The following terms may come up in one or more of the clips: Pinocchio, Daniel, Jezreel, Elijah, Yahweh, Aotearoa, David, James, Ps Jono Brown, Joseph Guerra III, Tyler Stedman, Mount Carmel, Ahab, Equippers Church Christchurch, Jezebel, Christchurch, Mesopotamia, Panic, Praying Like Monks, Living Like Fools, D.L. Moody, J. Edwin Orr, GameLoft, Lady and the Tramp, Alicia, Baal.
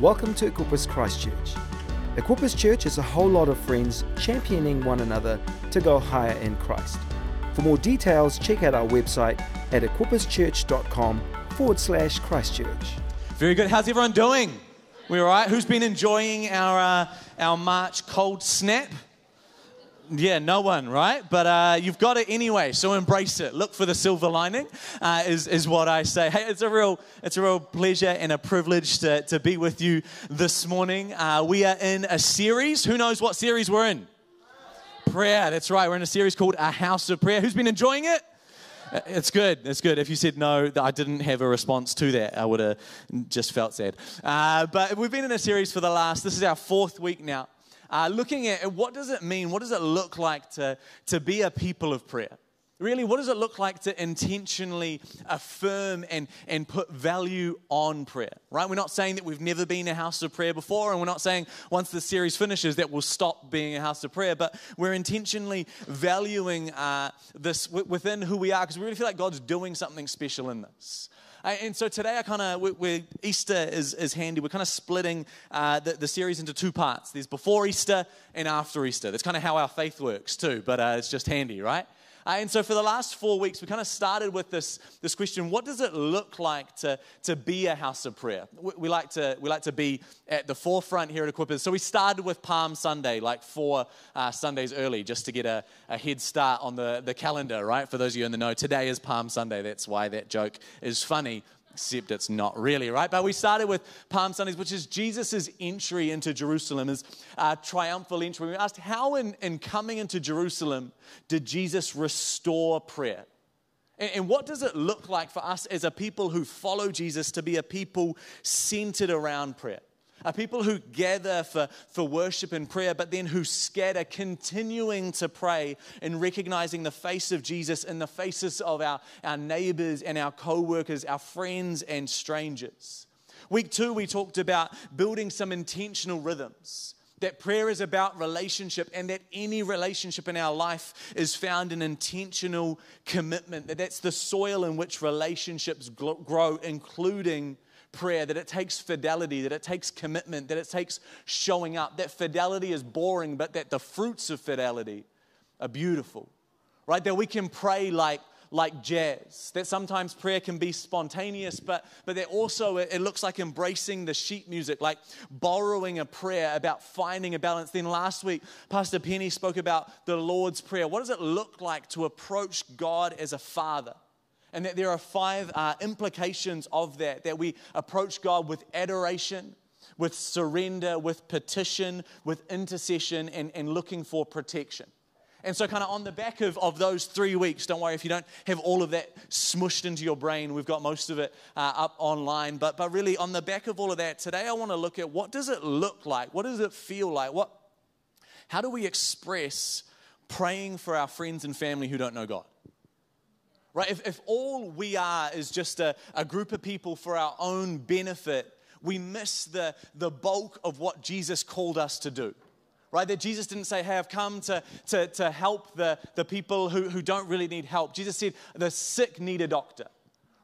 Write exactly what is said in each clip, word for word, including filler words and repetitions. Welcome to Equippers Christchurch. Equippers Church is a whole lot of friends championing one another to go higher in Christ. For more details, check out our website at equippers church dot com forward slash Christchurch. Very good. How's everyone doing? We all right? Who's been enjoying our uh, our March cold snap? Yeah, no one, right? But uh, you've got it anyway, so embrace it. Look for the silver lining, uh, is is what I say. Hey, it's a real it's a real pleasure and a privilege to, to be with you this morning. Uh, we are in a series. Who knows what series we're in? Prayer. That's right. We're in a series called A House of Prayer. Who's been enjoying it? It's good. It's good. If you said no, I didn't have a response to that. I would have just felt sad. Uh, but we've been in a series for the last, this is our fourth week now. Uh, looking at what does it mean, what does it look like to, to be a people of prayer? Really, what does it look like to intentionally affirm and, and put value on prayer, right? We're not saying that we've never been a house of prayer before, and we're not saying once the series finishes that we'll stop being a house of prayer, but we're intentionally valuing uh, this w- within who we are, because we really feel like God's doing something special in this. And so today I kind of, Easter is, is handy. We're kind of splitting uh, the, the series into two parts. There's before Easter and after Easter. That's kind of how our faith works too, but uh, it's just handy, right? Uh, and so for the last four weeks, we kind of started with this, this question, what does it look like to, to be a house of prayer? We, we, like to, we like to be at the forefront here at Equippers. So we started with Palm Sunday, like four uh, Sundays early, just to get a, a head start on the, the calendar, right? For those of you in the know, today is Palm Sunday. That's why that joke is funny, except it's not really, right? But we started with Palm Sundays, which is Jesus' entry into Jerusalem, his uh, triumphal entry. We asked, how in, in coming into Jerusalem did Jesus restore prayer? And, and what does it look like for us as a people who follow Jesus to be a people centered around prayer? A people who gather for, for worship and prayer, but then who scatter, continuing to pray and recognizing the face of Jesus in the faces of our, our neighbors and our co-workers, our friends and strangers. Week two, we talked about building some intentional rhythms, that prayer is about relationship and that any relationship in our life is found in intentional commitment, that that's the soil in which relationships grow, including prayer, that it takes fidelity, that it takes commitment, that it takes showing up, that fidelity is boring, but that the fruits of fidelity are beautiful, right? That we can pray like, like jazz, that sometimes prayer can be spontaneous, but, but that also it, it looks like embracing the sheet music, like borrowing a prayer about finding a balance. Then last week, Pastor Penny spoke about the Lord's Prayer. What does it look like to approach God as a father? And that there are five uh, implications of that, that we approach God with adoration, with surrender, with petition, with intercession, and, and looking for protection. And so kind of on the back of, of those three weeks, don't worry if you don't have all of that smushed into your brain, we've got most of it uh, up online. But, but really on the back of all of that, today I want to look at what does it look like? What does it feel like? What? How do we express praying for our friends and family who don't know God? Right? If, if all we are is just a, a group of people for our own benefit, we miss the, the bulk of what Jesus called us to do. Right? That Jesus didn't say, hey, I've come to, to, to help the, the people who, who don't really need help. Jesus said, the sick need a doctor.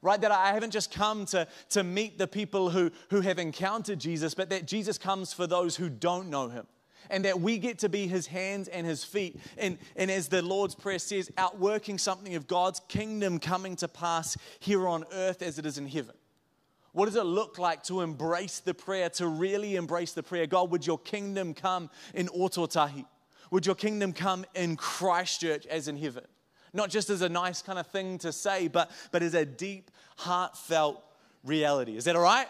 Right? That I haven't just come to, to meet the people who, who have encountered Jesus, but that Jesus comes for those who don't know him. And that we get to be his hands and his feet. And, and as the Lord's Prayer says, outworking something of God's kingdom coming to pass here on earth as it is in heaven. What does it look like to embrace the prayer, to really embrace the prayer? God, would your kingdom come in Aotearoa? Would your kingdom come in Christchurch as in heaven? Not just as a nice kind of thing to say, but, but as a deep, heartfelt reality. Is that all right?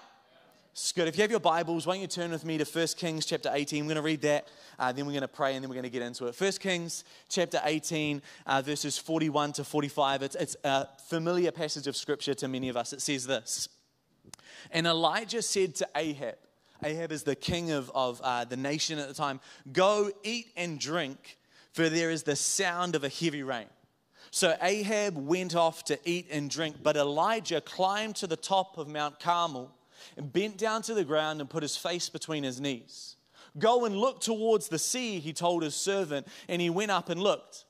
It's good. If you have your Bibles, why don't you turn with me to First Kings chapter eighteen. We're going to read that, uh, then we're going to pray, and then we're going to get into it. First Kings chapter eighteen, uh, verses forty-one to forty-five. It's, it's a familiar passage of Scripture to many of us. It says this, and Elijah said to Ahab, Ahab is the king of, of uh, the nation at the time, go eat and drink, for there is the sound of a heavy rain. So Ahab went off to eat and drink, but Elijah climbed to the top of Mount Carmel, and bent down to the ground and put his face between his knees. Go and look towards the sea, he told his servant, and he went up and looked.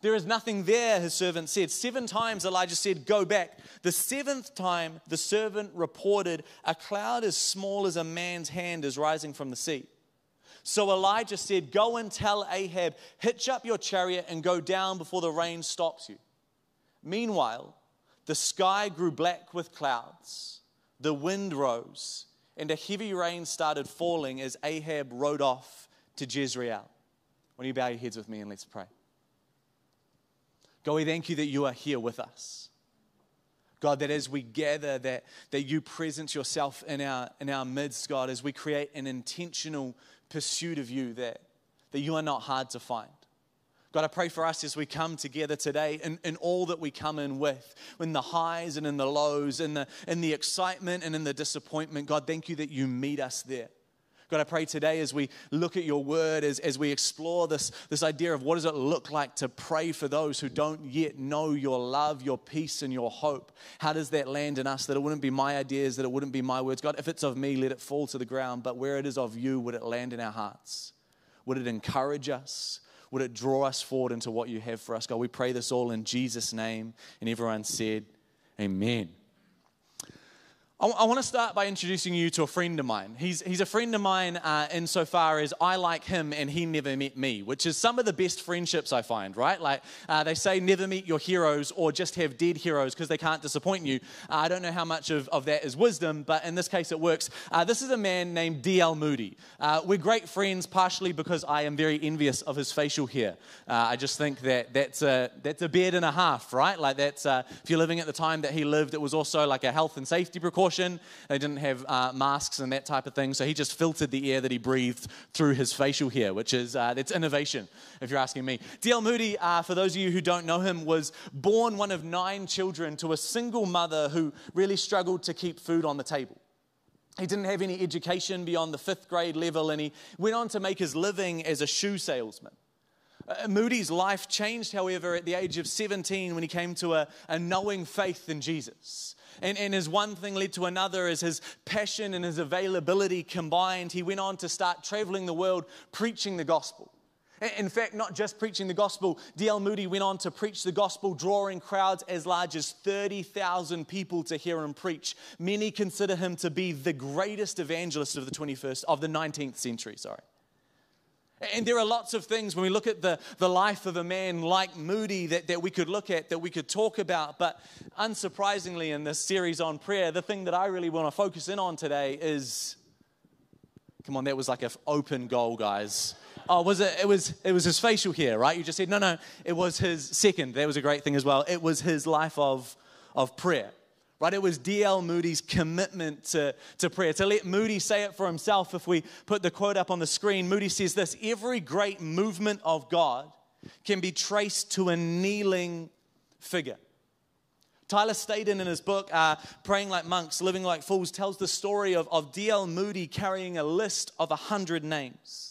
There is nothing there, his servant said. Seven times Elijah said, go back. The seventh time the servant reported, a cloud as small as a man's hand is rising from the sea. So Elijah said, go and tell Ahab, hitch up your chariot and go down before the rain stops you. Meanwhile, the sky grew black with clouds. The wind rose and a heavy rain started falling as Ahab rode off to Jezreel. When you bow your heads with me and let's pray. God, we thank you that you are here with us. God, that as we gather, that, that you present yourself in our, in our midst, God, as we create an intentional pursuit of you, that, that you are not hard to find. God, I pray for us as we come together today in, in all that we come in with, in the highs and in the lows, in the, in the excitement and in the disappointment. God, thank you that you meet us there. God, I pray today as we look at your word, as, as we explore this, this idea of what does it look like to pray for those who don't yet know your love, your peace, and your hope. How does that land in us? That it wouldn't be my ideas, that it wouldn't be my words. God, if it's of me, let it fall to the ground. But where it is of you, would it land in our hearts? Would it encourage us? Would it draw us forward into what you have for us? God, we pray this all in Jesus' name. And everyone said, amen. I want to start by introducing you to a friend of mine. He's, he's a friend of mine uh, insofar as I like him and he never met me, which is some of the best friendships I find, right? Like uh, they say never meet your heroes or just have dead heroes because they can't disappoint you. Uh, I don't know how much of, of that is wisdom, but in this case it works. Uh, this is a man named D L Moody. Uh, we're great friends partially because I am very envious of his facial hair. Uh, I just think that that's a, that's a beard and a half, right? Like that's, uh, if you're living at the time that he lived, it was also like a health and safety precaution. They didn't have uh, masks and that type of thing, so he just filtered the air that he breathed through his facial hair, which is uh, that's innovation, if you're asking me. D L Moody, uh, for those of you who don't know him, was born one of nine children to a single mother who really struggled to keep food on the table. He didn't have any education beyond the fifth grade level, and he went on to make his living as a shoe salesman. Uh, Moody's life changed, however, at the age of seventeen when he came to a, a knowing faith in Jesus. And, and as one thing led to another, as his passion and his availability combined, he went on to start traveling the world preaching the gospel. In fact, not just preaching the gospel, D L Moody went on to preach the gospel, drawing crowds as large as thirty thousand people to hear him preach. Many consider him to be the greatest evangelist of the twenty-first, of the nineteenth century, sorry. And there are lots of things when we look at the, the life of a man like Moody that, that we could look at, that we could talk about. But unsurprisingly in this series on prayer, the thing that I really want to focus in on today is, come on, that was like an open goal, guys. Oh, was it, it was it was his facial hair, right? You just said, no, no, it was his second. That was a great thing as well. It was his life of, of prayer. Right, it was D L Moody's commitment to, to prayer. To let Moody say it for himself, if we put the quote up on the screen, Moody says this, every great movement of God can be traced to a kneeling figure. Tyler Stedman in his book, uh, Praying Like Monks, Living Like Fools, tells the story of, of D L Moody carrying a list of a hundred names.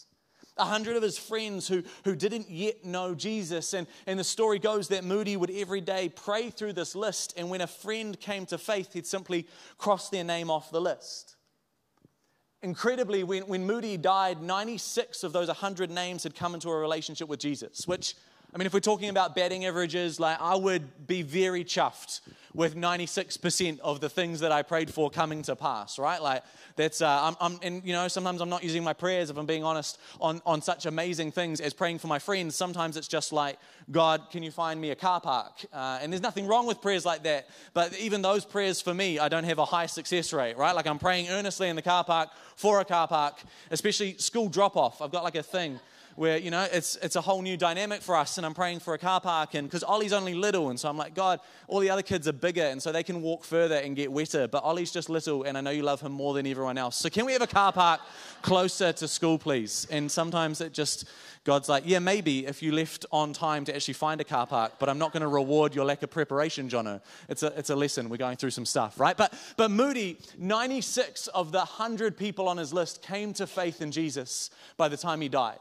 A hundred of his friends who, who didn't yet know Jesus. And, and the story goes that Moody would every day pray through this list, and when a friend came to faith, he'd simply cross their name off the list. Incredibly, when, when Moody died, ninety-six of those one hundred names had come into a relationship with Jesus, which, I mean, if we're talking about batting averages, like I would be very chuffed with ninety-six percent of the things that I prayed for coming to pass, right? Like that's, uh, I'm, I'm, and you know, sometimes I'm not using my prayers, if I'm being honest, on, on such amazing things as praying for my friends. Sometimes it's just like, God, can you find me a car park? Uh, and there's nothing wrong with prayers like that, but even those prayers for me, I don't have a high success rate, right? Like I'm praying earnestly in the car park for a car park, especially school drop-off. I've got like a thing where, you know, it's it's a whole new dynamic for us, and I'm praying for a car park, and because Ollie's only little, and so I'm like, God, all the other kids are bigger, and so they can walk further and get wetter, but Ollie's just little, and I know you love him more than everyone else, so can we have a car park closer to school, please? And sometimes it just, God's like, yeah, maybe if you left on time to actually find a car park, but I'm not going to reward your lack of preparation, Jono. It's a, it's a lesson. We're going through some stuff, right? But, but Moody, ninety-six of the one hundred people on his list came to faith in Jesus by the time he died.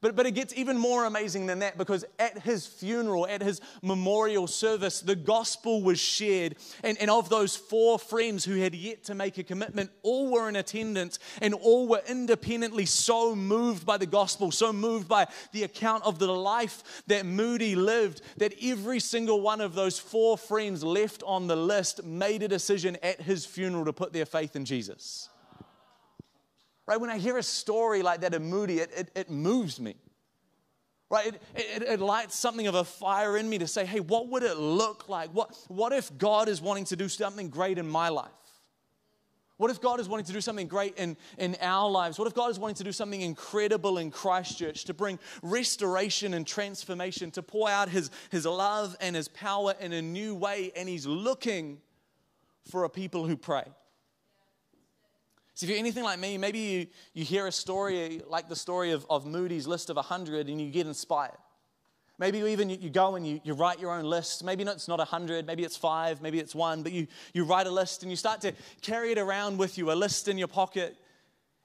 But, but it gets even more amazing than that, because at his funeral, at his memorial service, the gospel was shared. And, and of those four friends who had yet to make a commitment, all were in attendance and all were independently so moved by the gospel, so moved by the account of the life that Moody lived, that every single one of those four friends left on the list made a decision at his funeral to put their faith in Jesus. Right, when I hear a story like that of Moody, it, it, it moves me. Right, it, it, it lights something of a fire in me to say, hey, what would it look like? What, what if God is wanting to do something great in my life? What if God is wanting to do something great in, in our lives? What if God is wanting to do something incredible in Christchurch, to bring restoration and transformation, to pour out his, his love and his power in a new way? And he's looking for a people who pray. So if you're anything like me, maybe you, you hear a story like the story of, of Moody's list of one hundred and you get inspired. Maybe you even you, you go and you, you write your own list. Maybe not, it's not one hundred, maybe it's five, maybe it's one, but you, you write a list and you start to carry it around with you, a list in your pocket,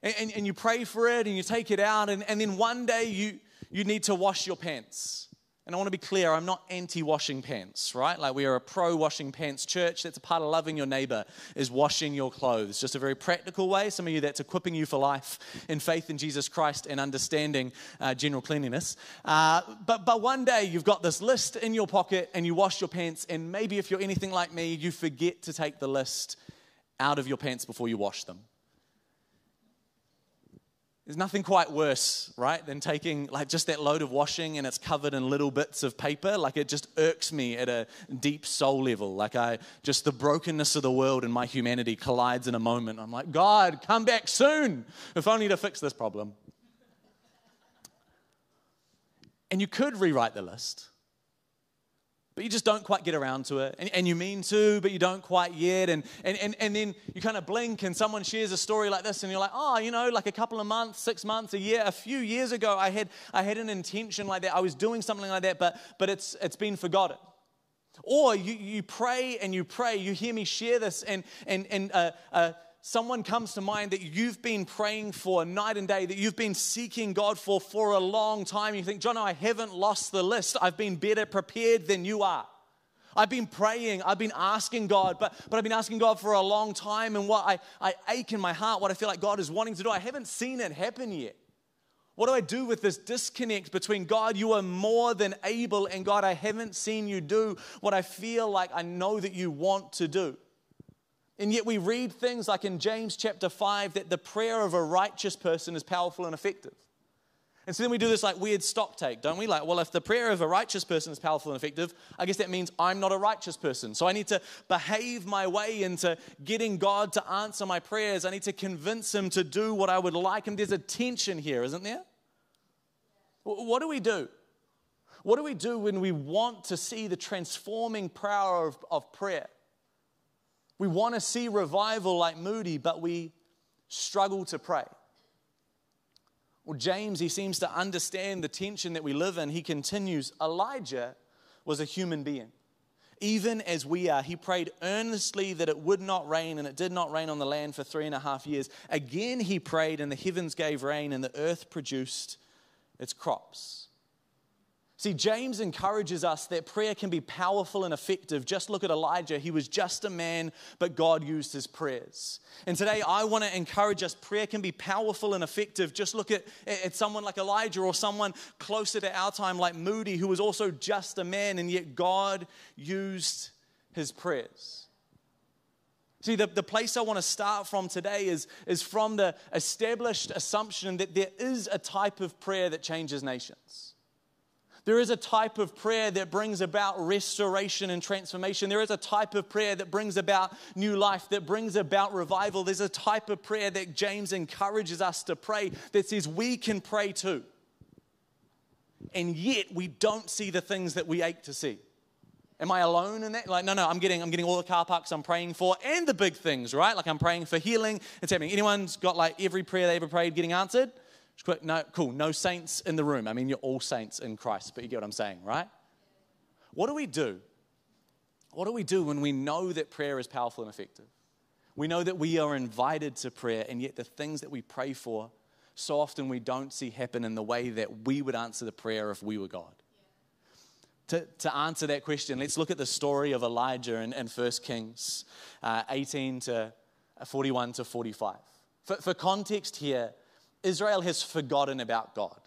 and, and, and you pray for it and you take it out, and, and then one day you, you need to wash your pants. And I want to be clear, I'm not anti-washing pants, right? Like, we are a pro-washing pants church. That's a part of loving your neighbor, is washing your clothes. Just a very practical way. Some of you, that's equipping you for life in faith in Jesus Christ and understanding uh, general cleanliness. Uh, but, but one day you've got this list in your pocket and you wash your pants, and maybe if you're anything like me, you forget to take the list out of your pants before you wash them. There's nothing quite worse, right, than taking like just that load of washing and it's covered in little bits of paper. Like, it just irks me at a deep soul level. Like, I just the brokenness of the world and my humanity collides in a moment. I'm like, God, come back soon, if only to fix this problem. And you could rewrite the list, but you just don't quite get around to it. And, and you mean to, but you don't quite yet. And, and, and, and then you kind of blink and someone shares a story like this and you're like, oh, you know, like a couple of months, six months, a year, a few years ago, I had I had an intention like that. I was doing something like that, but, but it's it's been forgotten. Or you, you pray and you pray. You hear me share this and, and, and uh, uh, someone comes to mind that you've been praying for night and day, that you've been seeking God for for a long time. You think, Jono, I haven't lost the list. I've been better prepared than you are. I've been praying. I've been asking God, but, but I've been asking God for a long time. And what I, I ache in my heart, what I feel like God is wanting to do, I haven't seen it happen yet. What do I do with this disconnect between God, you are more than able, and God, I haven't seen you do what I feel like I know that you want to do? And yet we read things like in James chapter five that the prayer of a righteous person is powerful and effective. And so then we do this like weird stock take, don't we? Like, well, if the prayer of a righteous person is powerful and effective, I guess that means I'm not a righteous person. So I need to behave my way into getting God to answer my prayers. I need to convince him to do what I would like him. There's a tension here, isn't there? What do we do? What do we do when we want to see the transforming power of, of prayer? We want to see revival like Moody, but we struggle to pray. Well, James, he seems to understand the tension that we live in. He continues, Elijah was a human being. Even as we are, he prayed earnestly that it would not rain, and it did not rain on the land for three and a half years. Again he prayed, and the heavens gave rain, and the earth produced its crops. See, James encourages us that prayer can be powerful and effective. Just look at Elijah. He was just a man, but God used his prayers. And today I want to encourage us, prayer can be powerful and effective. Just look at, at someone like Elijah, or someone closer to our time like Moody, who was also just a man, and yet God used his prayers. See, the, the place I want to start from today is, is from the established assumption that there is a type of prayer that changes nations. There is a type of prayer that brings about restoration and transformation. There is a type of prayer that brings about new life, that brings about revival. There's a type of prayer that James encourages us to pray that says we can pray too. And yet we don't see the things that we ache to see. Am I alone in that? Like, no, no, I'm getting, I'm getting all the car parks I'm praying for and the big things, right? Like, I'm praying for healing. It's happening. Anyone's got like every prayer they ever prayed getting answered? Quick, no, cool, no saints in the room. I mean, you're all saints in Christ, but you get what I'm saying, right? What do we do? What do we do when we know that prayer is powerful and effective? We know that we are invited to prayer, and yet the things that we pray for so often we don't see happen in the way that we would answer the prayer if we were God. Yeah. To, to answer that question, let's look at the story of Elijah in, in First Kings uh, eighteen to forty-one to forty-five. For, for context here, Israel has forgotten about God.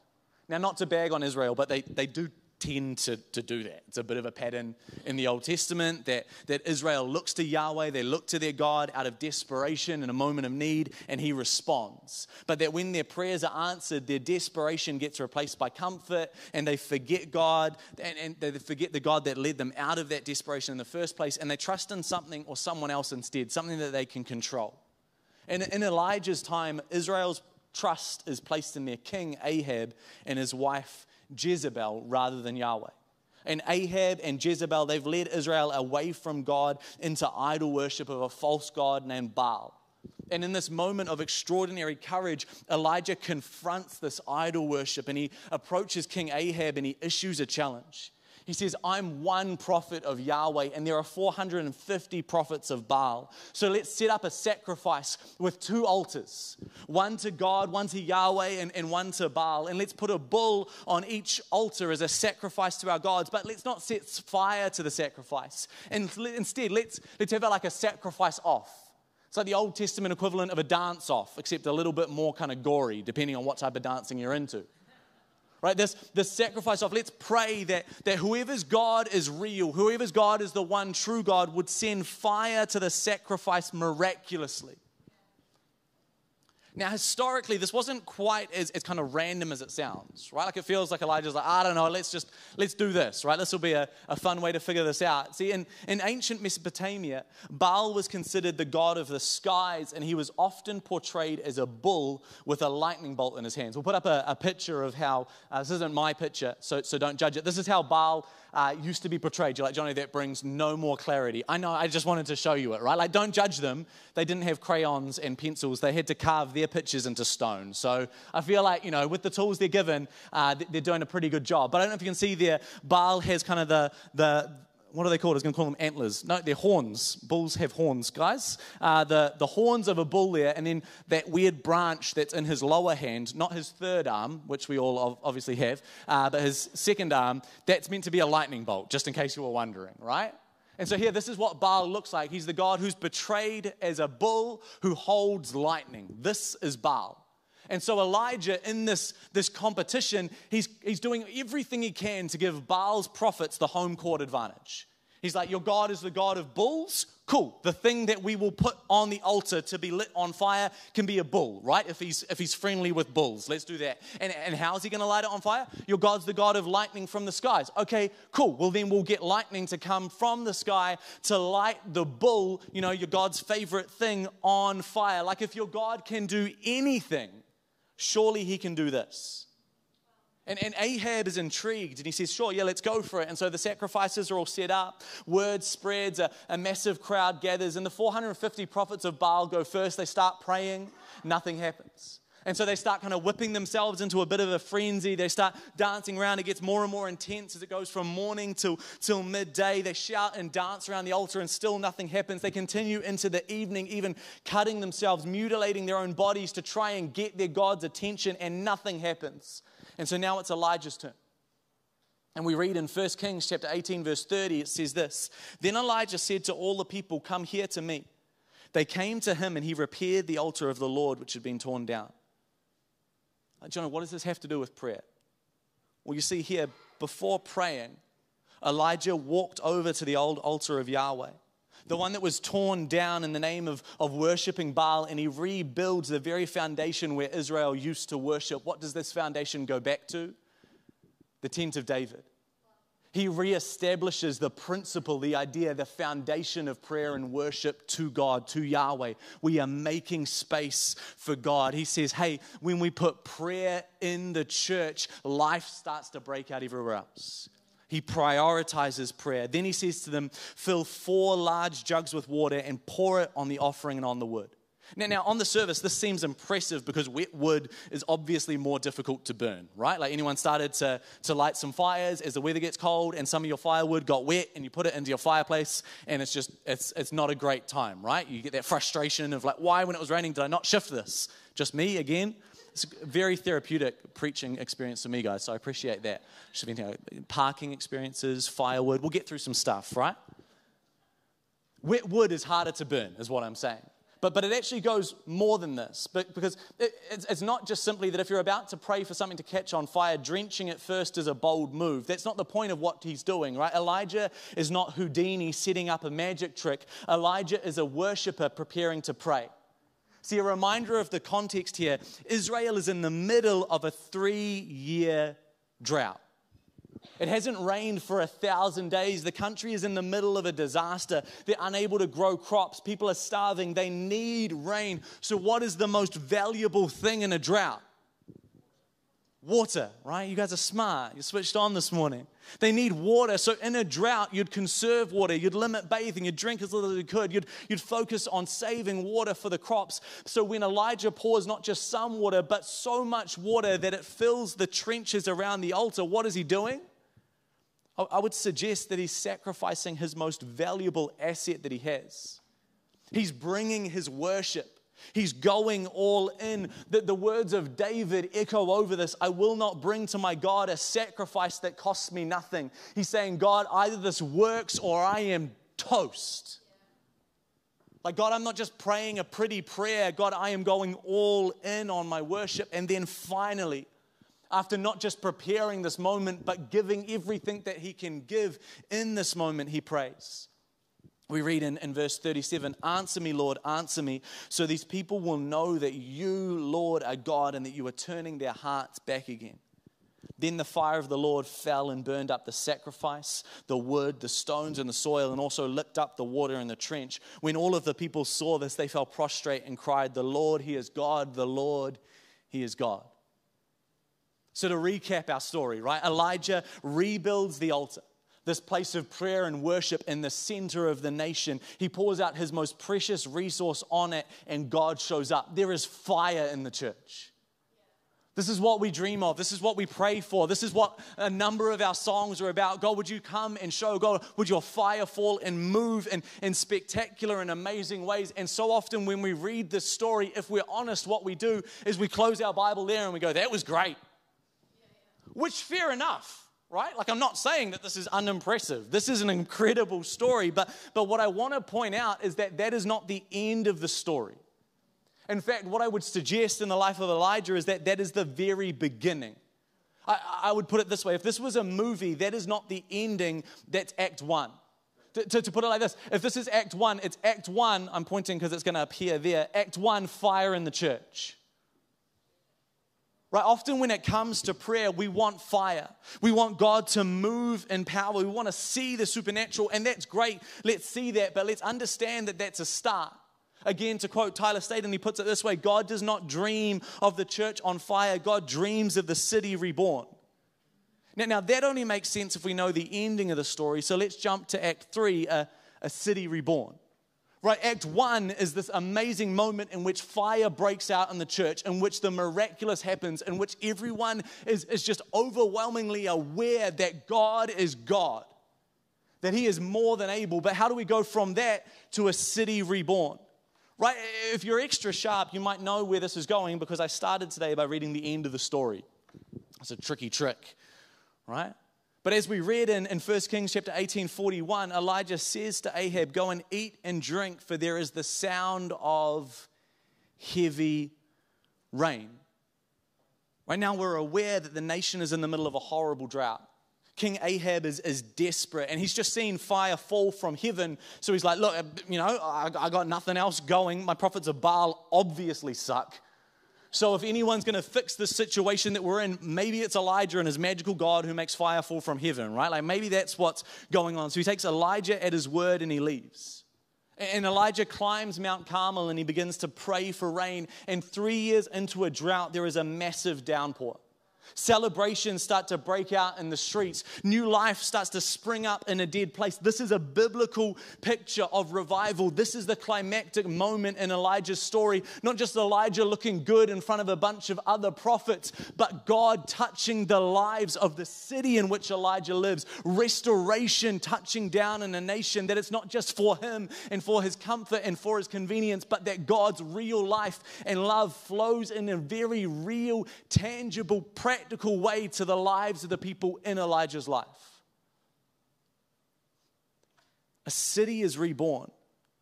Now, not to bag on Israel, but they, they do tend to, to do that. It's a bit of a pattern in the Old Testament that, that Israel looks to Yahweh, they look to their God out of desperation in a moment of need, and he responds. But that when their prayers are answered, their desperation gets replaced by comfort, and they forget God, and, and they forget the God that led them out of that desperation in the first place, and they trust in something or someone else instead, something that they can control. And in Elijah's time, Israel's trust is placed in their king Ahab and his wife Jezebel rather than Yahweh. And Ahab and Jezebel, they've led Israel away from God into idol worship of a false god named Baal. And in this moment of extraordinary courage, Elijah confronts this idol worship, and he approaches King Ahab and he issues a challenge. He says, I'm one prophet of Yahweh, and there are four hundred fifty prophets of Baal. So let's set up a sacrifice with two altars, one to God, one to Yahweh, and, and one to Baal. And let's put a bull on each altar as a sacrifice to our gods, but let's not set fire to the sacrifice. And instead, let's, let's have it like a sacrifice off. It's like the Old Testament equivalent of a dance off, except a little bit more kind of gory, depending on what type of dancing you're into. Right, this, this sacrifice of let's pray that, that whoever's God is real, whoever's God is the one true God, would send fire to the sacrifice miraculously. Now, historically, this wasn't quite as, as kind of random as it sounds, right? Like it feels like Elijah's like, I don't know, let's just, let's do this, right? This will be a, a fun way to figure this out. See, in, in ancient Mesopotamia, Baal was considered the god of the skies, and he was often portrayed as a bull with a lightning bolt in his hands. We'll put up a, a picture of how, uh, this isn't my picture, so, so don't judge it. This is how Baal uh, used to be portrayed. You're like, Johnny, that brings no more clarity. I know, I just wanted to show you it, right? Like, don't judge them. They didn't have crayons and pencils. They had to carve their pictures into stone. So I feel like, you know, with the tools they're given, uh, they're doing a pretty good job. But I don't know if you can see there, Baal has kind of the, the what are they called? I was going to call them antlers. No, they're horns. Bulls have horns, guys. Uh, the, the horns of a bull there, and then that weird branch that's in his lower hand, not his third arm, which we all obviously have, uh, but his second arm, that's meant to be a lightning bolt, just in case you were wondering, right? And so here, this is what Baal looks like. He's the god who's betrayed as a bull who holds lightning. This is Baal. And so Elijah, in this, this competition, he's, he's doing everything he can to give Baal's prophets the home court advantage. He's like, your god is the god of bulls? Cool. The thing that we will put on the altar to be lit on fire can be a bull, right? If he's, if he's friendly with bulls, let's do that. And, and how is he going to light it on fire? Your god's the god of lightning from the skies. Okay, cool. Well, then we'll get lightning to come from the sky to light the bull, you know, your god's favorite thing, on fire. Like, if your god can do anything, surely he can do this. And, and Ahab is intrigued, and he says, sure, yeah, let's go for it. And so the sacrifices are all set up. Word spreads. A, a massive crowd gathers. And the four hundred fifty prophets of Baal go first. They start praying. Nothing happens. And so they start kind of whipping themselves into a bit of a frenzy. They start dancing around. It gets more and more intense as it goes from morning till, till midday. They shout and dance around the altar, and still nothing happens. They continue into the evening, even cutting themselves, mutilating their own bodies to try and get their god's attention, and nothing happens. And so now it's Elijah's turn. And we read in First Kings chapter eighteen, verse thirty, it says this: Then Elijah said to all the people, come here to me. They came to him, and he repaired the altar of the Lord, which had been torn down. Like, Jono, what does this have to do with prayer? Well, you see here, before praying, Elijah walked over to the old altar of Yahweh, the one that was torn down in the name of, of worshiping Baal, and he rebuilds the very foundation where Israel used to worship. What does this foundation go back to? The tent of David. He reestablishes the principle, the idea, the foundation of prayer and worship to God, to Yahweh. We are making space for God. He says, hey, when we put prayer in the church, life starts to break out everywhere else. He prioritizes prayer. Then he says to them, fill four large jugs with water and pour it on the offering and on the wood. Now, now, on the surface, this seems impressive because wet wood is obviously more difficult to burn, right? Like, anyone started to, to light some fires as the weather gets cold, and some of your firewood got wet, and you put it into your fireplace, and it's just, it's it's not a great time, right? You get that frustration of like, why, when it was raining, did I not shift this? Just me again? It's a very therapeutic preaching experience for me, guys, so I appreciate that. Should be, you know, parking experiences, firewood. We'll get through some stuff, right? Wet wood is harder to burn, is what I'm saying. But but it actually goes more than this, but, because it, it's, it's not just simply that if you're about to pray for something to catch on fire, drenching it first is a bold move. That's not the point of what he's doing, right? Elijah is not Houdini setting up a magic trick. Elijah is a worshiper preparing to pray. See, a reminder of the context here, Israel is in the middle of a three-year drought. It hasn't rained for a thousand days. The country is in the middle of a disaster. They're unable to grow crops. People are starving. They need rain. So what is the most valuable thing in a drought? Water, right? You guys are smart. You switched on this morning. They need water. So in a drought, you'd conserve water. You'd limit bathing. You'd drink as little as you could. You'd, you'd focus on saving water for the crops. So when Elijah pours not just some water, but so much water that it fills the trenches around the altar, what is he doing? I would suggest that he's sacrificing his most valuable asset that he has. He's bringing his worship. He's going all in. The, the words of David echo over this. I will not bring to my God a sacrifice that costs me nothing. He's saying, God, either this works or I am toast. Like, God, I'm not just praying a pretty prayer. God, I am going all in on my worship. And then finally, after not just preparing this moment, but giving everything that he can give in this moment, he prays. We read in, in verse thirty-seven, answer me, Lord, answer me, so these people will know that you, Lord, are God and that you are turning their hearts back again. Then the fire of the Lord fell and burned up the sacrifice, the wood, the stones, and the soil, and also licked up the water in the trench. When all of the people saw this, they fell prostrate and cried, the Lord, he is God, the Lord, he is God. So to recap our story, right? Elijah rebuilds the altar, this place of prayer and worship in the center of the nation. He pours out his most precious resource on it, and God shows up. There is fire in the church. This is what we dream of. This is what we pray for. This is what a number of our songs are about. God, would you come and show? God, would your fire fall and move in, in spectacular and amazing ways? And so often when we read this story, if we're honest, what we do is we close our Bible there and we go, that was great. Which, fair enough, right? Like, I'm not saying that this is unimpressive. This is an incredible story. But, but what I want to point out is that that is not the end of the story. In fact, what I would suggest in the life of Elijah is that that is the very beginning. I, I would put it this way. If this was a movie, that is not the ending. That's act one. To, to, to put it like this, if this is act one, it's act one. I'm pointing because it's going to appear there. Act one, fire in the church. Right? Often when it comes to prayer, we want fire. We want God to move in power. We want to see the supernatural, and that's great. Let's see that, but let's understand that that's a start. Again, to quote Tyler Stedman, he puts it this way, God does not dream of the church on fire. God dreams of the city reborn. Now, now that only makes sense if we know the ending of the story, so let's jump to Act three, a, a city reborn. Right, Act one is this amazing moment in which fire breaks out in the church, in which the miraculous happens, in which everyone is, is just overwhelmingly aware that God is God, that he is more than able. But how do we go from that to a city reborn? Right, if you're extra sharp, you might know where this is going because I started today by reading the end of the story. It's a tricky trick, right? But as we read in, in First Kings chapter eighteen, forty-one, Elijah says to Ahab, go and eat and drink, for there is the sound of heavy rain. Right now we're aware that the nation is in the middle of a horrible drought. King Ahab is, is desperate, and he's just seen fire fall from heaven. So he's like, look, you know, I, I got nothing else going. My prophets of Baal obviously suck. So if anyone's going to fix this situation that we're in, maybe it's Elijah and his magical God who makes fire fall from heaven, right? Like maybe that's what's going on. So he takes Elijah at his word and he leaves. And Elijah climbs Mount Carmel and he begins to pray for rain. And three years into a drought, there is a massive downpour. Celebrations start to break out in the streets. New life starts to spring up in a dead place. This is a biblical picture of revival. This is the climactic moment in Elijah's story. Not just Elijah looking good in front of a bunch of other prophets, but God touching the lives of the city in which Elijah lives. Restoration touching down in a nation that it's not just for him and for his comfort and for his convenience, but that God's real life and love flows in a very real, tangible, practical way to the lives of the people in Elijah's life. A city is reborn.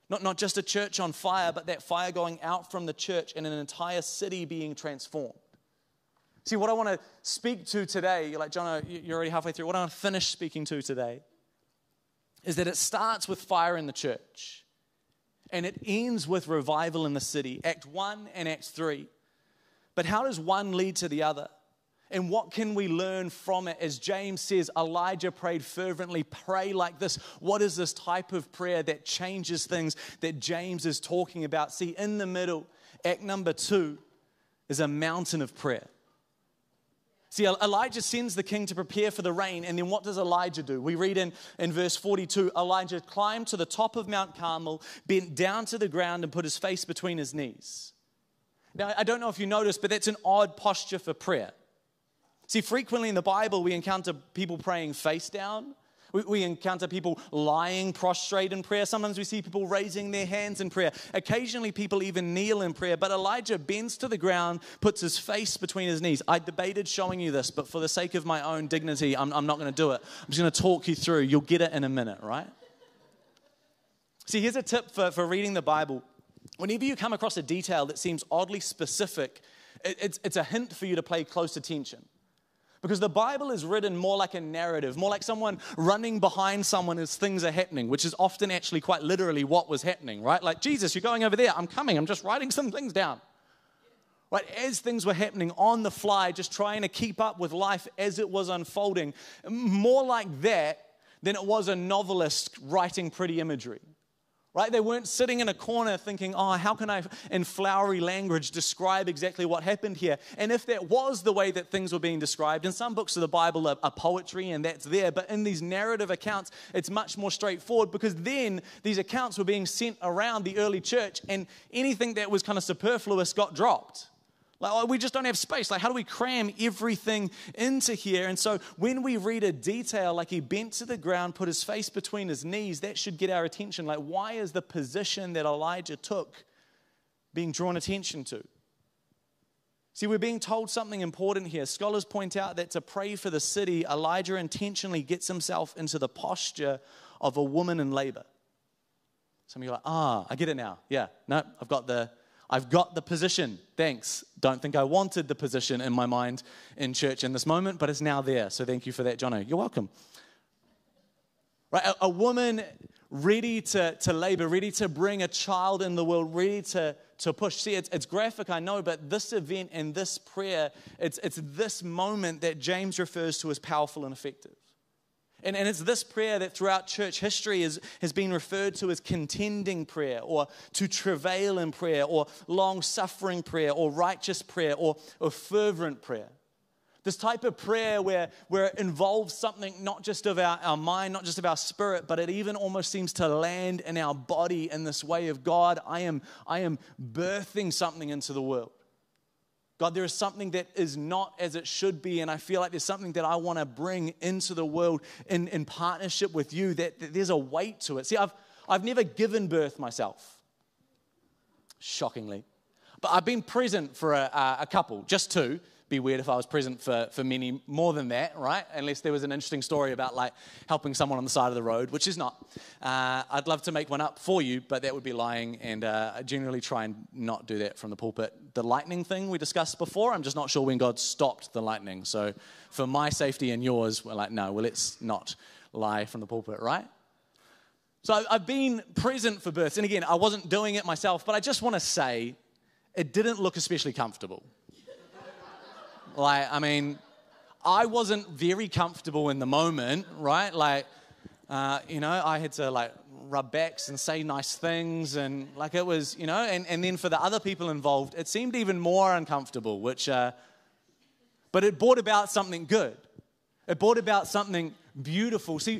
Not, not just a church on fire, but that fire going out from the church and an entire city being transformed. See, what I want to speak to today, you're like, Jono, you're already halfway through. What I want to finish speaking to today is that it starts with fire in the church and it ends with revival in the city, Act one and Act three. But how does one lead to the other? And what can we learn from it? As James says, Elijah prayed fervently, pray like this. What is this type of prayer that changes things that James is talking about? See, in the middle, act number two is a mountain of prayer. See, Elijah sends the king to prepare for the rain, and then what does Elijah do? We read in, in verse forty-two, Elijah climbed to the top of Mount Carmel, bent down to the ground, and put his face between his knees. Now, I don't know if you noticed, but that's an odd posture for prayer. See, frequently in the Bible, we encounter people praying face down. We, we encounter people lying prostrate in prayer. Sometimes we see people raising their hands in prayer. Occasionally, people even kneel in prayer. But Elijah bends to the ground, puts his face between his knees. I debated showing you this, but for the sake of my own dignity, I'm, I'm not going to do it. I'm just going to talk you through. You'll get it in a minute, right? See, here's a tip for, for reading the Bible. Whenever you come across a detail that seems oddly specific, it, it's, it's a hint for you to pay close attention. Because the Bible is written more like a narrative, more like someone running behind someone as things are happening, which is often actually quite literally what was happening, right? Like, Jesus, you're going over there. I'm coming. I'm just writing some things down. Right? As things were happening on the fly, just trying to keep up with life as it was unfolding, more like that than it was a novelist writing pretty imagery. Right? They weren't sitting in a corner thinking, oh, how can I, in flowery language, describe exactly what happened here? And if that was the way that things were being described, in some books of the Bible are, are poetry and that's there, but in these narrative accounts, it's much more straightforward because then these accounts were being sent around the early church and anything that was kind of superfluous got dropped. Like, oh, we just don't have space. Like, how do we cram everything into here? And so when we read a detail, like he bent to the ground, put his face between his knees, that should get our attention. Like, why is the position that Elijah took being drawn attention to? See, we're being told something important here. Scholars point out that to pray for the city, Elijah intentionally gets himself into the posture of a woman in labor. Some of you are like, ah, I get it now. Yeah, no, I've got the... I've got the position, thanks. Don't think I wanted the position in my mind in church in this moment, but it's now there. So thank you for that, Jono. You're welcome. Right, a, a woman ready to, to labor, ready to bring a child in the world, ready to, to push. See, it's, it's graphic, I know, but this event and this prayer, it's, it's this moment that James refers to as powerful and effective. And, and it's this prayer that throughout church history is, has been referred to as contending prayer or to travail in prayer or long-suffering prayer or righteous prayer or, or fervent prayer. This type of prayer where, where it involves something not just of our, our mind, not just of our spirit, but it even almost seems to land in our body in this way of, God, I am, I am birthing something into the world. God, there is something that is not as it should be, and I feel like there's something that I want to bring into the world in, in partnership with you, that, that there's a weight to it. See, I've, I've never given birth myself, shockingly, but I've been present for a, a couple, just two. Be weird if I was present for, for many more than that, right? Unless there was an interesting story about like helping someone on the side of the road, which is not. Uh, I'd love to make one up for you, but that would be lying, and uh, I generally try and not do that from the pulpit. The lightning thing we discussed before, I'm just not sure when God stopped the lightning. So for my safety and yours, we're like, no, well, let's not lie from the pulpit, right? So I've been present for births, and again, I wasn't doing it myself, but I just want to say it didn't look especially comfortable. Like, I mean, I wasn't very comfortable in the moment, right? Like, uh, you know, I had to, like, rub backs and say nice things. And, like, it was, you know, and, and then for the other people involved, it seemed even more uncomfortable, which, uh, but it brought about something good. It brought about something beautiful. See,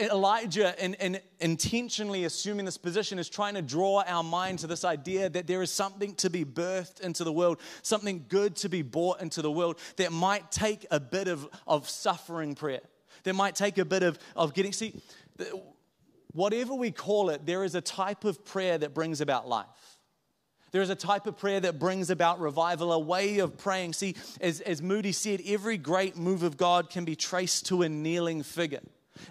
Elijah, in, in intentionally assuming this position, is trying to draw our mind to this idea that there is something to be birthed into the world, something good to be brought into the world that might take a bit of, of suffering prayer, that might take a bit of, of getting... See, whatever we call it, there is a type of prayer that brings about life. There is a type of prayer that brings about revival, a way of praying. See, as, as Moody said, every great move of God can be traced to a kneeling figure.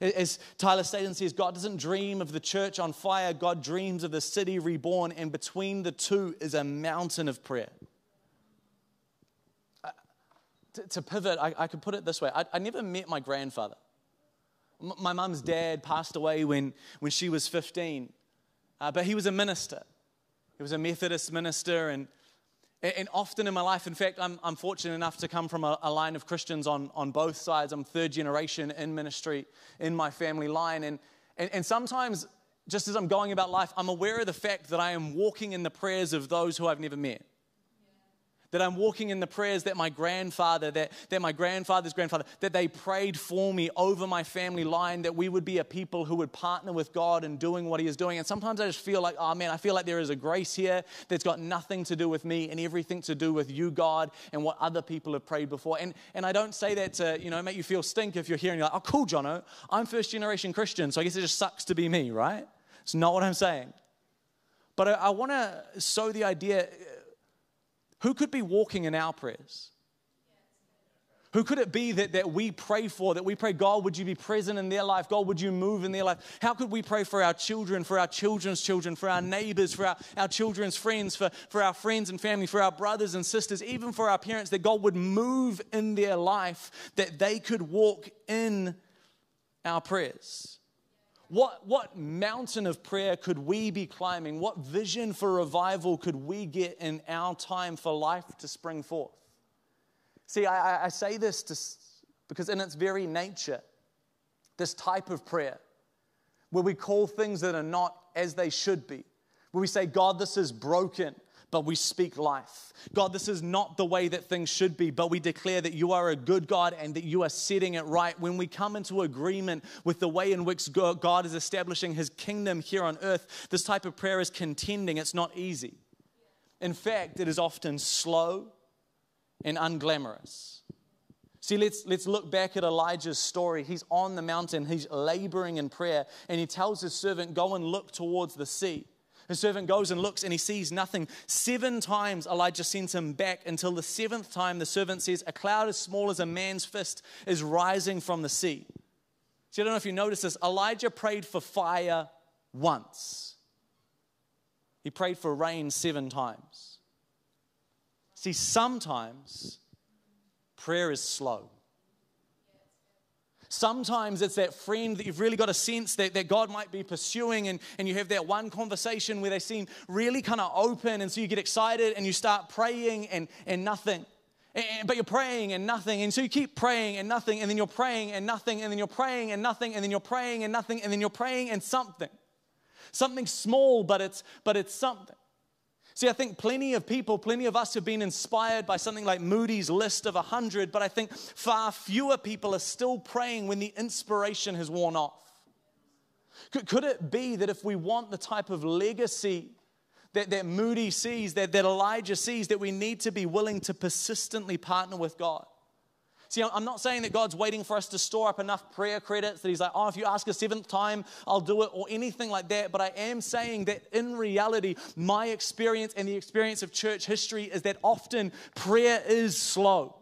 As Tyler Stedman says, God doesn't dream of the church on fire. God dreams of the city reborn, and between the two is a mountain of prayer. Uh, to, to pivot, I, I could put it this way. I, I never met my grandfather. M- my mum's dad passed away when, when she was fifteen, uh, but he was a minister. He was a Methodist minister, and and often in my life, in fact, I'm, I'm fortunate enough to come from a, a line of Christians on, on both sides. I'm third generation in ministry in my family line, and, and and sometimes, just as I'm going about life, I'm aware of the fact that I am walking in the prayers of those who I've never met. That I'm walking in the prayers that my grandfather, that, that my grandfather's grandfather, that they prayed for me over my family line, that we would be a people who would partner with God in doing what he is doing. And sometimes I just feel like, oh man, I feel like there is a grace here that's got nothing to do with me and everything to do with you, God, and what other people have prayed before. And and I don't say that to, you know, make you feel stink if you're here and you're like, oh cool, Jono, I'm first generation Christian, so I guess it just sucks to be me, right? It's not what I'm saying. But I, I want to sow the idea... Who could be walking in our prayers? Who could it be that, that we pray for, that we pray, God, would you be present in their life? God, would you move in their life? How could we pray for our children, for our children's children, for our neighbors, for our, our children's friends, for, for our friends and family, for our brothers and sisters, even for our parents, that God would move in their life, that they could walk in our prayers? What, what mountain of prayer could we be climbing? What vision for revival could we get in our time for life to spring forth? See, I, I say this to, because in its very nature, this type of prayer, where we call things that are not as they should be, where we say, God, this is broken, but we speak life. God, this is not the way that things should be, but we declare that you are a good God and that you are setting it right. When we come into agreement with the way in which God is establishing his kingdom here on earth, this type of prayer is contending. It's not easy. In fact, it is often slow and unglamorous. See, let's, let's look back at Elijah's story. He's on the mountain. He's laboring in prayer, and he tells his servant, go and look towards the sea. His servant goes and looks, and he sees nothing. Seven times Elijah sends him back, until the seventh time the servant says, a cloud as small as a man's fist is rising from the sea. See, I don't know if you noticed this. Elijah prayed for fire once. He prayed for rain seven times. See, sometimes prayer is slow. Sometimes it's that friend that you've really got a sense that, that God might be pursuing, and, and you have that one conversation where they seem really kind of open, and so you get excited and you start praying and, and nothing. And, but you're praying and nothing, and so you keep praying and nothing, and then you're praying and nothing, and then you're praying and nothing, and then you're praying and nothing, and then you're praying and something. Something small, but it's but it's something. See, I think plenty of people, plenty of us have been inspired by something like Moody's list of one hundred, but I think far fewer people are still praying when the inspiration has worn off. Could, could it be that if we want the type of legacy that, that Moody sees, that, that Elijah sees, that we need to be willing to persistently partner with God? See, I'm not saying that God's waiting for us to store up enough prayer credits that he's like, oh, if you ask a seventh time, I'll do it, or anything like that. But I am saying that in reality, my experience and the experience of church history is that often prayer is slow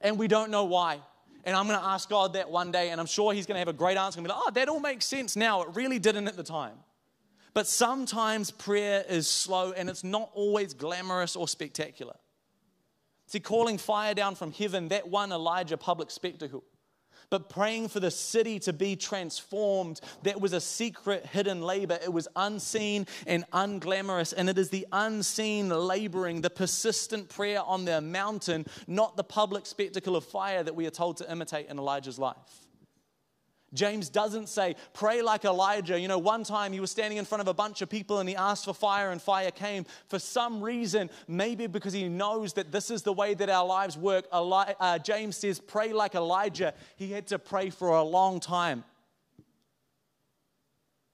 and we don't know why. And I'm going to ask God that one day, and I'm sure he's going to have a great answer. I'm going to be like, oh, that all makes sense now. It really didn't at the time. But sometimes prayer is slow, and it's not always glamorous or spectacular. See, calling fire down from heaven, that one Elijah public spectacle. But praying for the city to be transformed, that was a secret hidden labor. It was unseen and unglamorous. And it is the unseen laboring, the persistent prayer on the mountain, not the public spectacle of fire that we are told to imitate in Elijah's life. James doesn't say, pray like Elijah. You know, one time he was standing in front of a bunch of people and he asked for fire and fire came. For some reason, maybe because he knows that this is the way that our lives work, Eli- uh, James says, pray like Elijah. He had to pray for a long time.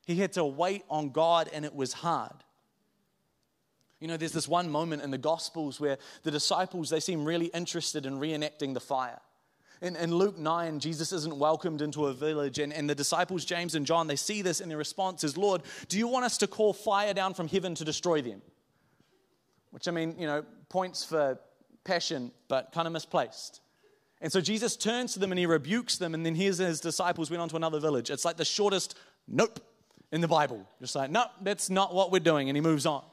He had to wait on God, and it was hard. You know, there's this one moment in the Gospels where the disciples, they seem really interested in reenacting the fire. In, in Luke nine, Jesus isn't welcomed into a village, and, and the disciples, James and John, they see this, and their response is, Lord, do you want us to call fire down from heaven to destroy them? Which, I mean, you know, points for passion, but kind of misplaced. And so Jesus turns to them, and he rebukes them, and then here's his disciples went on to another village. It's like the shortest nope in the Bible. Just like, nope, that's not what we're doing, and he moves on.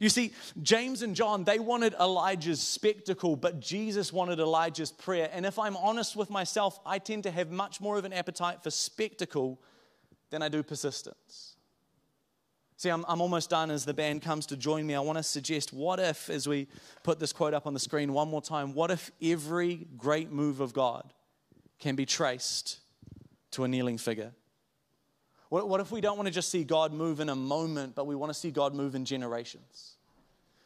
You see, James and John, they wanted Elijah's spectacle, but Jesus wanted Elijah's prayer. And if I'm honest with myself, I tend to have much more of an appetite for spectacle than I do persistence. See, I'm, I'm almost done. As the band comes to join me, I want to suggest, what if, as we put this quote up on the screen one more time, what if every great move of God can be traced to a kneeling figure? What if we don't want to just see God move in a moment, but we want to see God move in generations,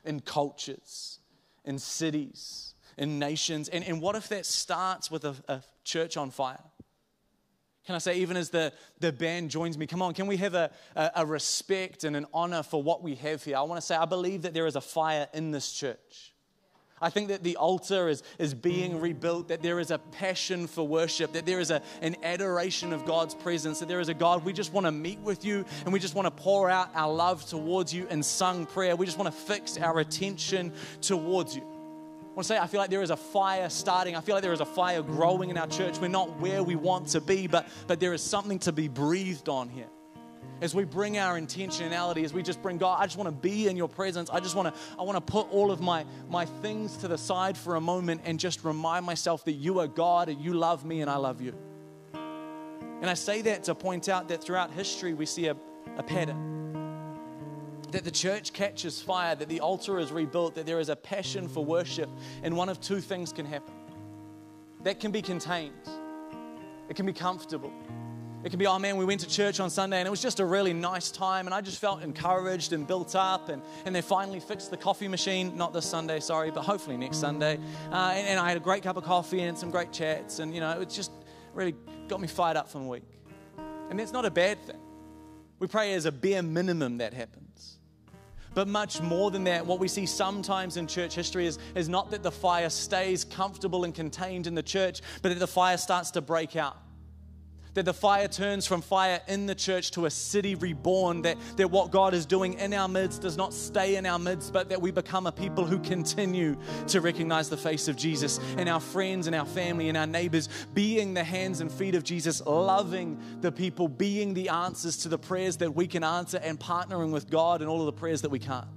in cultures, in cities, in nations? And, and what if that starts with a, a church on fire? Can I say, even as the, the band joins me, come on, can we have a, a, a respect and an honor for what we have here? I want to say, I believe that there is a fire in this church. I think that the altar is, is being rebuilt, that there is a passion for worship, that there is a, an adoration of God's presence, that there is a God. We just want to meet with you, and we just want to pour out our love towards you in sung prayer. We just want to fix our attention towards you. I want to say, I feel like there is a fire starting. I feel like there is a fire growing in our church. We're not where we want to be, but, but there is something to be breathed on here. As we bring our intentionality, as we just bring God, I just want to be in your presence. I just want to, I want to put all of my, my things to the side for a moment and just remind myself that you are God and you love me and I love you. And I say that to point out that throughout history we see a, a pattern. That the church catches fire, that the altar is rebuilt, that there is a passion for worship, and one of two things can happen. That can be contained. It can be comfortable. It can be, oh man, we went to church on Sunday and it was just a really nice time and I just felt encouraged and built up, and, and they finally fixed the coffee machine, not this Sunday, sorry, but hopefully next Sunday. Uh, and, and I had a great cup of coffee and some great chats, and you know, it just really got me fired up for the week. And that's not a bad thing. We pray as a bare minimum that happens. But much more than that, what we see sometimes in church history is, is not that the fire stays comfortable and contained in the church, but that the fire starts to break out. That the fire turns from fire in the church to a city reborn, that, that what God is doing in our midst does not stay in our midst, but that we become a people who continue to recognize the face of Jesus and our friends and our family and our neighbors, being the hands and feet of Jesus, loving the people, being the answers to the prayers that we can answer, and partnering with God in all of the prayers that we can't.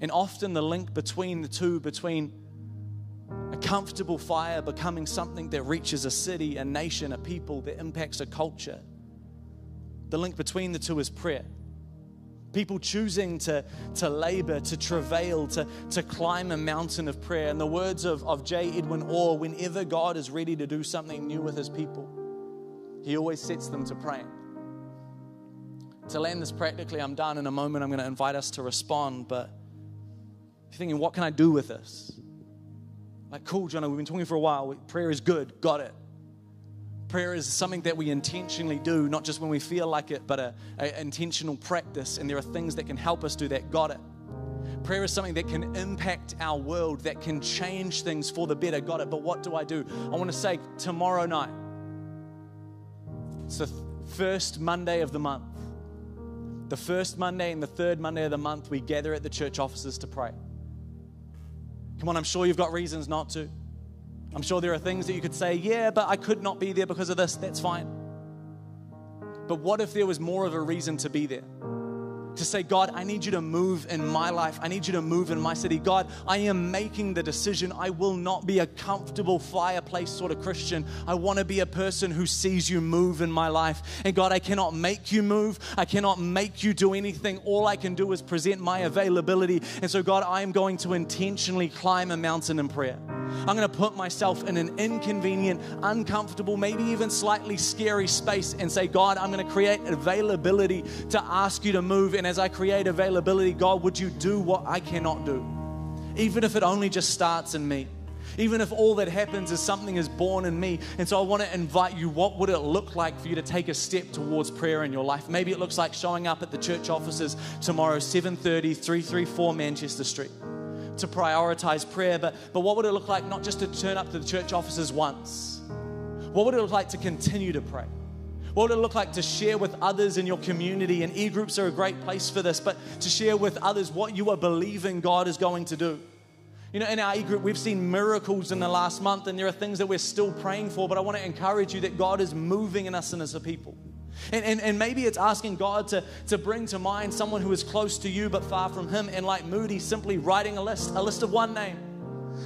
And often the link between the two, between a comfortable fire becoming something that reaches a city, a nation, a people, that impacts a culture. The link between the two is prayer. People choosing to, to labor, to travail, to, to climb a mountain of prayer. In the words of, of J. Edwin Orr, whenever God is ready to do something new with his people, he always sets them to praying. To land this practically, I'm done. In a moment, I'm going to invite us to respond, but if you're thinking, what can I do with this? Like, cool, Jono, we've been talking for a while. Prayer is good. Got it. Prayer is something that we intentionally do, not just when we feel like it, but an intentional practice. And there are things that can help us do that. Got it. Prayer is something that can impact our world, that can change things for the better. Got it. But what do I do? I want to say tomorrow night. It's the first Monday of the month. The first Monday and the third Monday of the month, we gather at the church offices to pray. Come on, I'm sure you've got reasons not to. I'm sure there are things that you could say, yeah, but I could not be there because of this. That's fine. But what if there was more of a reason to be there? To say, God, I need you to move in my life. I need you to move in my city. God, I am making the decision. I will not be a comfortable fireplace sort of Christian. I want to be a person who sees you move in my life. And God, I cannot make you move. I cannot make you do anything. All I can do is present my availability. And so, God, I am going to intentionally climb a mountain in prayer. I'm going to put myself in an inconvenient, uncomfortable, maybe even slightly scary space and say, God, I'm going to create availability to ask you to move. And as I create availability, God, would you do what I cannot do? Even if it only just starts in me. Even if all that happens is something is born in me. And so I want to invite you, what would it look like for you to take a step towards prayer in your life? Maybe it looks like showing up at the church offices tomorrow, seven thirty, three thirty-four Manchester Street, to prioritize prayer. But, but what would it look like not just to turn up to the church offices once? What would it look like to continue to pray? What would it look like to share with others in your community? And e-groups are a great place for this, but to share with others what you are believing God is going to do. You know, in our e-group, we've seen miracles in the last month, and there are things that we're still praying for, but I want to encourage you that God is moving in us and as a people. And, and, and maybe it's asking God to, to bring to mind someone who is close to you but far from him, and like Moody, simply writing a list, a list of one name,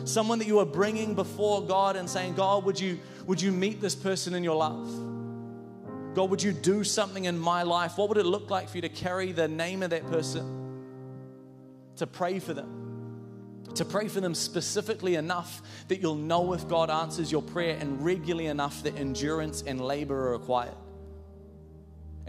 someone that you are bringing before God and saying, God, would you, would you meet this person in your life? God, would you do something in my life? What would it look like for you to carry the name of that person, to pray for them? To pray for them specifically enough that you'll know if God answers your prayer, and regularly enough that endurance and labor are required.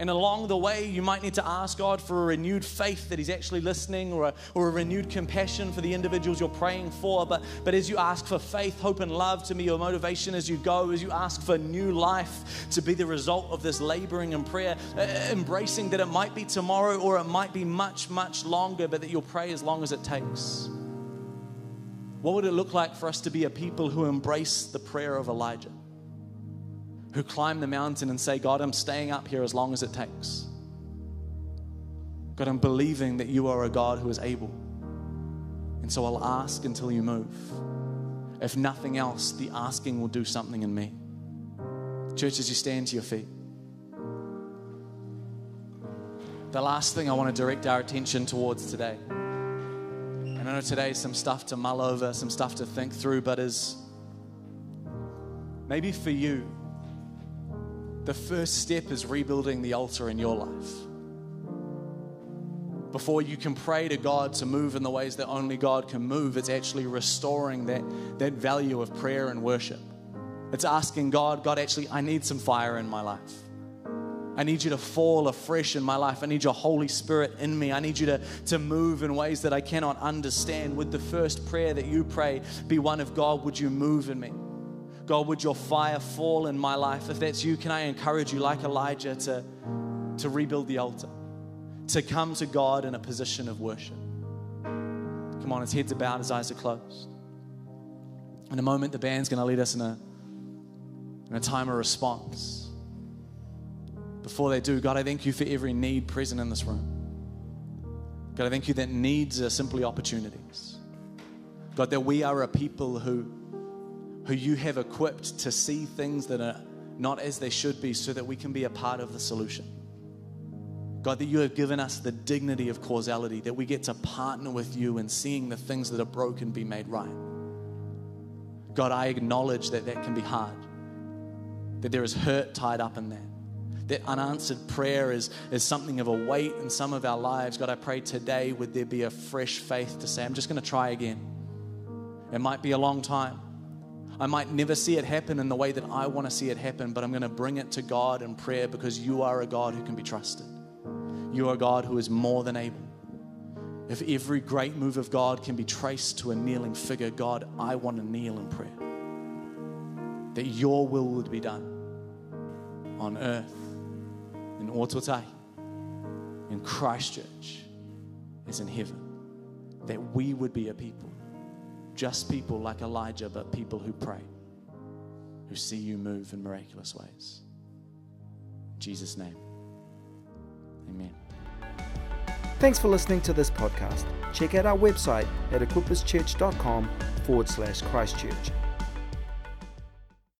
And along the way, you might need to ask God for a renewed faith that he's actually listening, or a, or a renewed compassion for the individuals you're praying for. But, but as you ask for faith, hope, and love to be your motivation as you go, as you ask for new life to be the result of this laboring in prayer, uh, embracing that it might be tomorrow or it might be much, much longer, but that you'll pray as long as it takes. What would it look like for us to be a people who embrace the prayer of Elijah, who climb the mountain and say, God, I'm staying up here as long as it takes. God, I'm believing that you are a God who is able. And so I'll ask until you move. If nothing else, the asking will do something in me. Church, as you stand to your feet, the last thing I want to direct our attention towards today, I know today's some stuff to mull over, some stuff to think through, but is maybe for you, the first step is rebuilding the altar in your life. Before you can pray to God to move in the ways that only God can move, it's actually restoring that, that value of prayer and worship. It's asking God, God, actually, I need some fire in my life. I need you to fall afresh in my life. I need your Holy Spirit in me. I need you to, to move in ways that I cannot understand. Would the first prayer that you pray be one of, God, would you move in me? God, would your fire fall in my life? If that's you, can I encourage you, like Elijah, to, to rebuild the altar, to come to God in a position of worship? Come on, his head's bowed, his eyes are closed. In a moment, the band's going to lead us in a, in a time of response. Before they do, God, I thank you for every need present in this room. God, I thank you that needs are simply opportunities. God, that we are a people who, who you have equipped to see things that are not as they should be so that we can be a part of the solution. God, that you have given us the dignity of causality, that we get to partner with you in seeing the things that are broken be made right. God, I acknowledge that that can be hard, that there is hurt tied up in that. That unanswered prayer is, is something of a weight in some of our lives. God, I pray today, would there be a fresh faith to say, I'm just going to try again. It might be a long time. I might never see it happen in the way that I want to see it happen, but I'm going to bring it to God in prayer because you are a God who can be trusted. You are a God who is more than able. If every great move of God can be traced to a kneeling figure, God, I want to kneel in prayer. That your will would be done on earth, in Aotearoa, in Christchurch, as in heaven, that we would be a people, just people like Elijah, but people who pray, who see you move in miraculous ways. In Jesus' name, amen. Thanks for listening to this podcast. Check out our website at equippers church dot com forward slash Christchurch.